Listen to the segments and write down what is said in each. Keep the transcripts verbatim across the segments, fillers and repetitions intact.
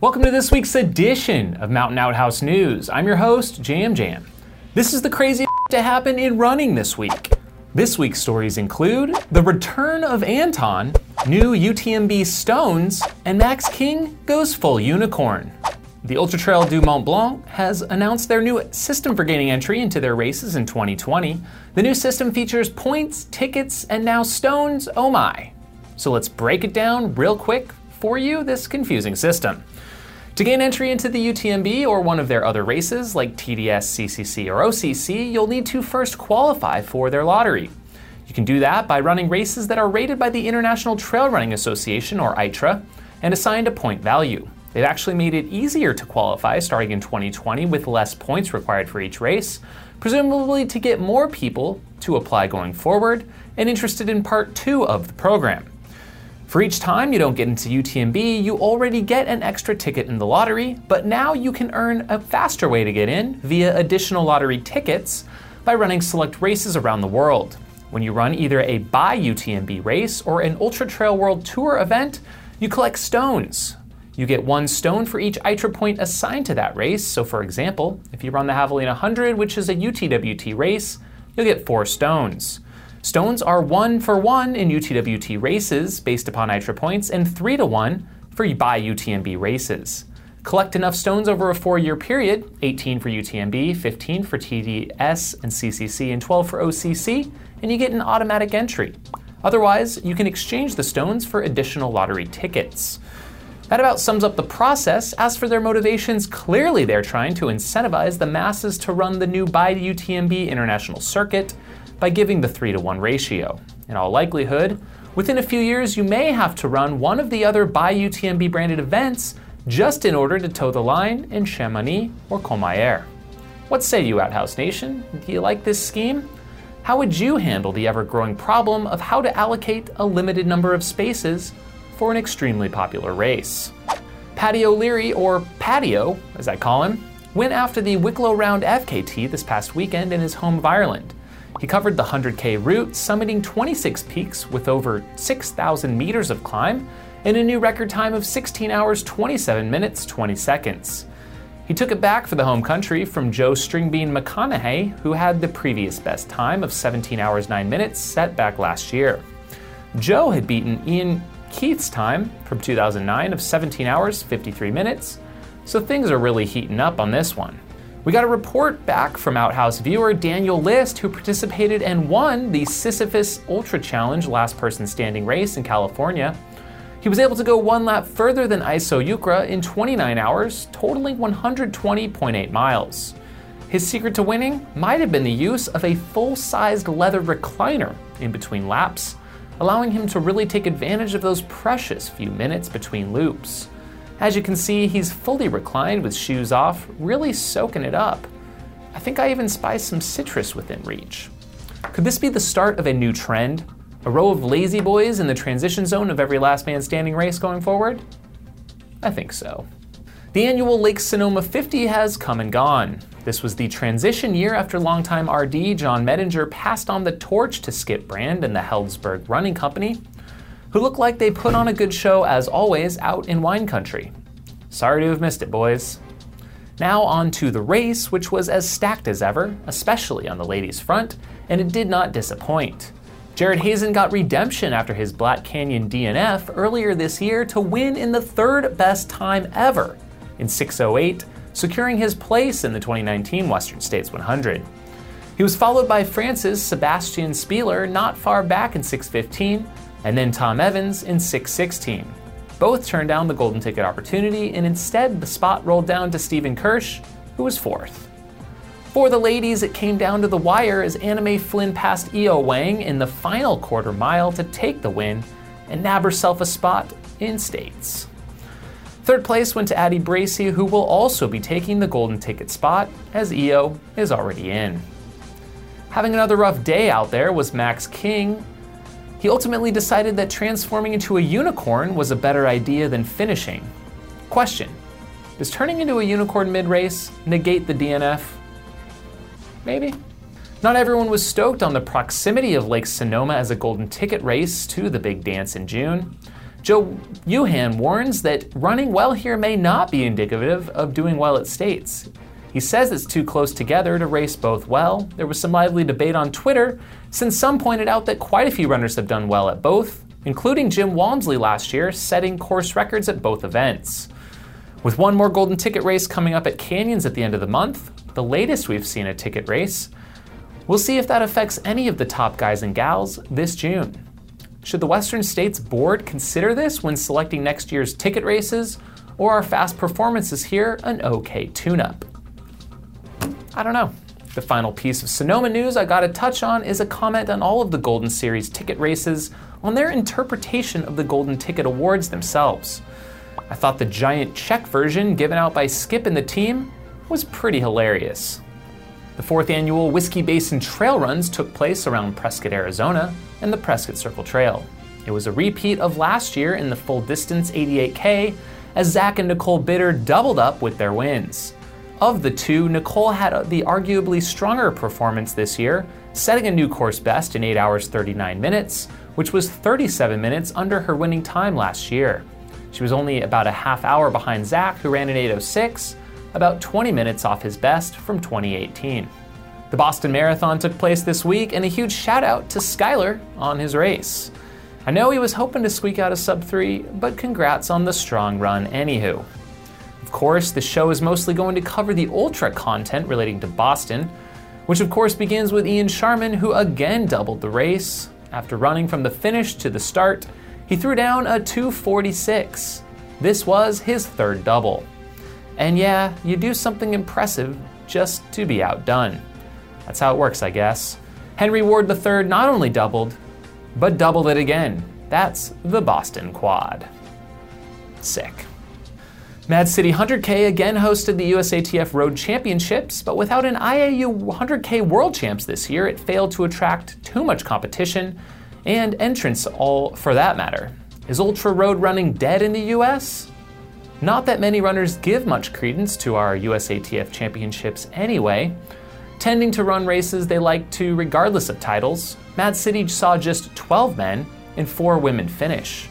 Welcome to this week's edition of Mountain Outhouse News. I'm your host, Jam Jam. This is the craziest to happen in running this week. This week's stories include the return of Anton, new U T M B stones, and Max King goes full unicorn. The Ultra Trail du Mont Blanc has announced their new system for gaining entry into their races in twenty twenty. The new system features points, tickets, and now stones, oh my. So let's break it down real quick for you, this confusing system. To gain entry into the U T M B or one of their other races like T D S, C C C, or O C C, you'll need to first qualify for their lottery. You can do that by running races that are rated by the International Trail Running Association, or I T R A, and assigned a point value. They've actually made it easier to qualify starting in twenty twenty with less points required for each race, presumably to get more people to apply going forward and interested in part two of the program. For each time you don't get into U T M B, you already get an extra ticket in the lottery, but now you can earn a faster way to get in via additional lottery tickets by running select races around the world. When you run either a by U T M B race or an Ultra Trail World Tour event, you collect stones. You get one stone for each I T R A point assigned to that race. So for example, if you run the Javelina one hundred, which is a U T W T race, you'll get four stones. Stones are one for one in U T W T races based upon I T R A points and three to one for by U T M B races. Collect enough stones over a four-year period, eighteen for U T M B, fifteen for T D S and C C C, and twelve for O C C, and you get an automatic entry. Otherwise, you can exchange the stones for additional lottery tickets. That about sums up the process. As for their motivations, clearly they're trying to incentivize the masses to run the new by U T M B international circuit by giving the three to one ratio. In all likelihood, within a few years, you may have to run one of the other by U T M B branded events just in order to toe the line in Chamonix or Courmayeur. What say you, Outhouse Nation? Do you like this scheme? How would you handle the ever-growing problem of how to allocate a limited number of spaces for an extremely popular race? Paddy O'Leary, or Patio, as I call him, went after the Wicklow Round F K T this past weekend in his home of Ireland. He covered the one hundred K route, summiting twenty-six peaks with over six thousand meters of climb and a new record time of sixteen hours, twenty-seven minutes, twenty seconds. He took it back for the home country from Joe Stringbean McConaughey, who had the previous best time of seventeen hours, nine minutes set back last year. Joe had beaten Ian Keith's time from two thousand nine of seventeen hours, fifty-three minutes, so things are really heating up on this one. We got a report back from Outhouse viewer Daniel List, who participated and won the Sisyphus Ultra Challenge last person standing race in California. He was able to go one lap further than Isoyukra in twenty-nine hours, totaling one hundred twenty point eight miles. His secret to winning might have been the use of a full-sized leather recliner in between laps, allowing him to really take advantage of those precious few minutes between loops. As you can see, he's fully reclined with shoes off, really soaking it up. I think I even spy some citrus within reach. Could this be the start of a new trend? A row of lazy boys in the transition zone of every last man standing race going forward? I think so. The annual Lake Sonoma fifty has come and gone. This was the transition year after longtime R D John Medinger passed on the torch to Skip Brand and the Helzberg Running Company, who looked like they put on a good show as always out in wine country. Sorry to have missed it, boys. Now on to the race, which was as stacked as ever, especially on the ladies' front, and it did not disappoint. Jared Hazen got redemption after his Black Canyon D N F earlier this year to win in the third best time ever in six oh eight, securing his place in the twenty nineteen Western States one hundred. He was followed by France's Sebastian Spieler not far back in six fifteen, and then Tom Evans in six sixteen. Both turned down the golden ticket opportunity, and instead the spot rolled down to Stephen Kirsch, who was fourth. For the ladies, it came down to the wire as Anime Flynn passed E O Wang in the final quarter mile to take the win and nab herself a spot in States. Third place went to Addie Bracey, who will also be taking the golden ticket spot, as E O is already in. Having another rough day out there was Max King. He ultimately decided that transforming into a unicorn was a better idea than finishing. Question: does turning into a unicorn mid-race negate the D N F? Maybe. Not everyone was stoked on the proximity of Lake Sonoma as a golden ticket race to the big dance in June. Joe Yuhan warns that running well here may not be indicative of doing well at States. He says it's too close together to race both well. There was some lively debate on Twitter, since some pointed out that quite a few runners have done well at both, including Jim Walmsley last year, setting course records at both events. With one more golden ticket race coming up at Canyons at the end of the month, the latest we've seen a ticket race, we'll see if that affects any of the top guys and gals this June. Should the Western States board consider this when selecting next year's ticket races, or are fast performances here an okay tune-up? I don't know. The final piece of Sonoma news I gotta touch on is a comment on all of the Golden Series ticket races on their interpretation of the Golden Ticket Awards themselves. I thought the giant check version given out by Skip and the team was pretty hilarious. The fourth annual Whiskey Basin Trail Runs took place around Prescott, Arizona, and the Prescott Circle Trail. It was a repeat of last year in the full distance eighty-eight K, as Zach and Nicole Bitter doubled up with their wins. Of the two, Nicole had the arguably stronger performance this year, setting a new course best in eight hours thirty-nine minutes, which was thirty-seven minutes under her winning time last year. She was only about a half hour behind Zach, who ran an eight oh six, about twenty minutes off his best from twenty eighteen. The Boston Marathon took place this week, and a huge shout out to Skyler on his race. I know he was hoping to squeak out a sub three, but congrats on the strong run anywho. Of course, the show is mostly going to cover the ultra content relating to Boston, which of course begins with Ian Sharman, who again doubled the race. After running from the finish to the start, he threw down a two forty-six. This was his third double. And yeah, you do something impressive just to be outdone. That's how it works, I guess. Henry Ward the third not only doubled, but doubled it again. That's the Boston Quad. Sick. Mad City one hundred K again hosted the U S A T F Road Championships, but without an I A U one hundred K World Champs this year, it failed to attract too much competition and entrance, all for that matter. Is ultra road running dead in the U S? Not that many runners give much credence to our U S A T F championships anyway, tending to run races they like to regardless of titles. Mad City saw just twelve men and four women finish.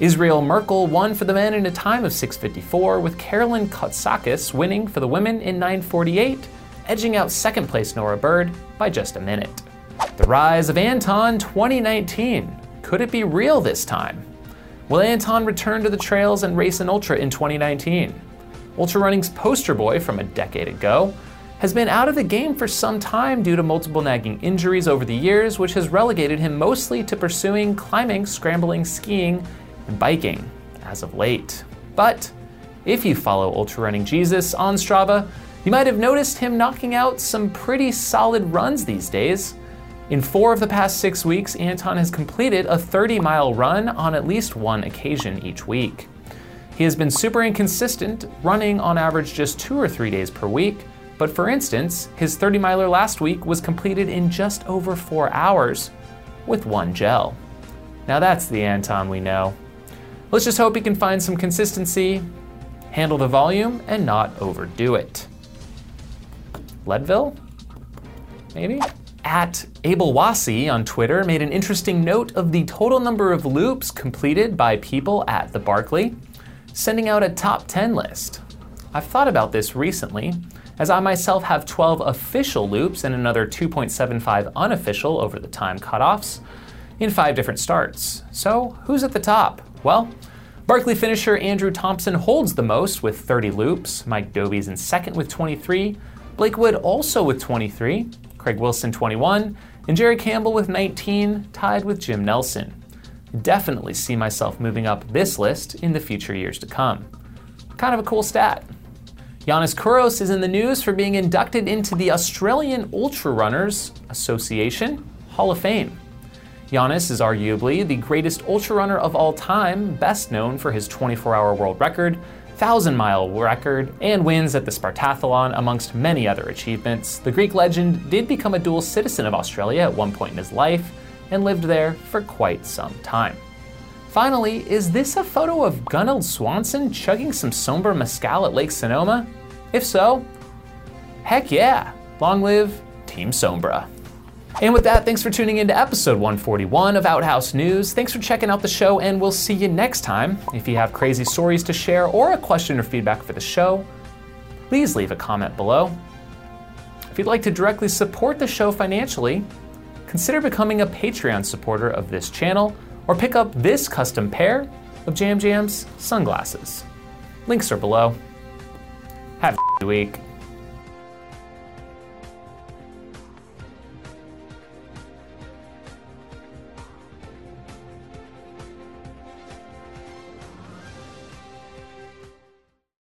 Israel Merkel won for the men in a time of six fifty-four, with Carolyn Kotsakis winning for the women in nine forty-eight, edging out second place Nora Bird by just a minute. The rise of Anton twenty nineteen. Could it be real this time? Will Anton return to the trails and race an ultra in twenty nineteen? Ultra running's poster boy from a decade ago has been out of the game for some time due to multiple nagging injuries over the years, which has relegated him mostly to pursuing climbing, scrambling, skiing, and biking as of late. But if you follow Ultra Running Jesus on Strava, you might have noticed him knocking out some pretty solid runs these days. In four of the past six weeks, Anton has completed a thirty mile run on at least one occasion each week. He has been super inconsistent, running on average just two or three days per week, but for instance, his thirty miler last week was completed in just over four hours with one gel. Now that's the Anton we know. Let's just hope he can find some consistency, handle the volume, and not overdo it. Leadville? Maybe? At Abel Wasi on Twitter made an interesting note of the total number of loops completed by people at the Barkley, sending out a top ten list. I've thought about this recently, as I myself have twelve official loops and another two point seven five unofficial over the time cutoffs in five different starts. So who's at the top? Well, Barkley finisher Andrew Thompson holds the most with thirty loops, Mike Doby's in second with twenty-three, Blake Wood also with twenty-three, Craig Wilson twenty-one, and Jerry Campbell with nineteen, tied with Jim Nelson. Definitely see myself moving up this list in the future years to come. Kind of a cool stat. Giannis Kouros is in the news for being inducted into the Australian Ultra Runners Association Hall of Fame. Giannis is arguably the greatest ultrarunner of all time, best known for his twenty-four hour world record, thousand mile record, and wins at the Spartathlon, amongst many other achievements. The Greek legend did become a dual citizen of Australia at one point in his life, and lived there for quite some time. Finally, is this a photo of Gunnel Swanson chugging some somber mezcal at Lake Sonoma? If so, heck yeah! Long live Team Sombra. And with that, thanks for tuning in to episode one forty-one of Outhouse News. Thanks for checking out the show, and we'll see you next time. If you have crazy stories to share or a question or feedback for the show, please leave a comment below. If you'd like to directly support the show financially, consider becoming a Patreon supporter of this channel or pick up this custom pair of Jam Jam's sunglasses. Links are below. Have a good week.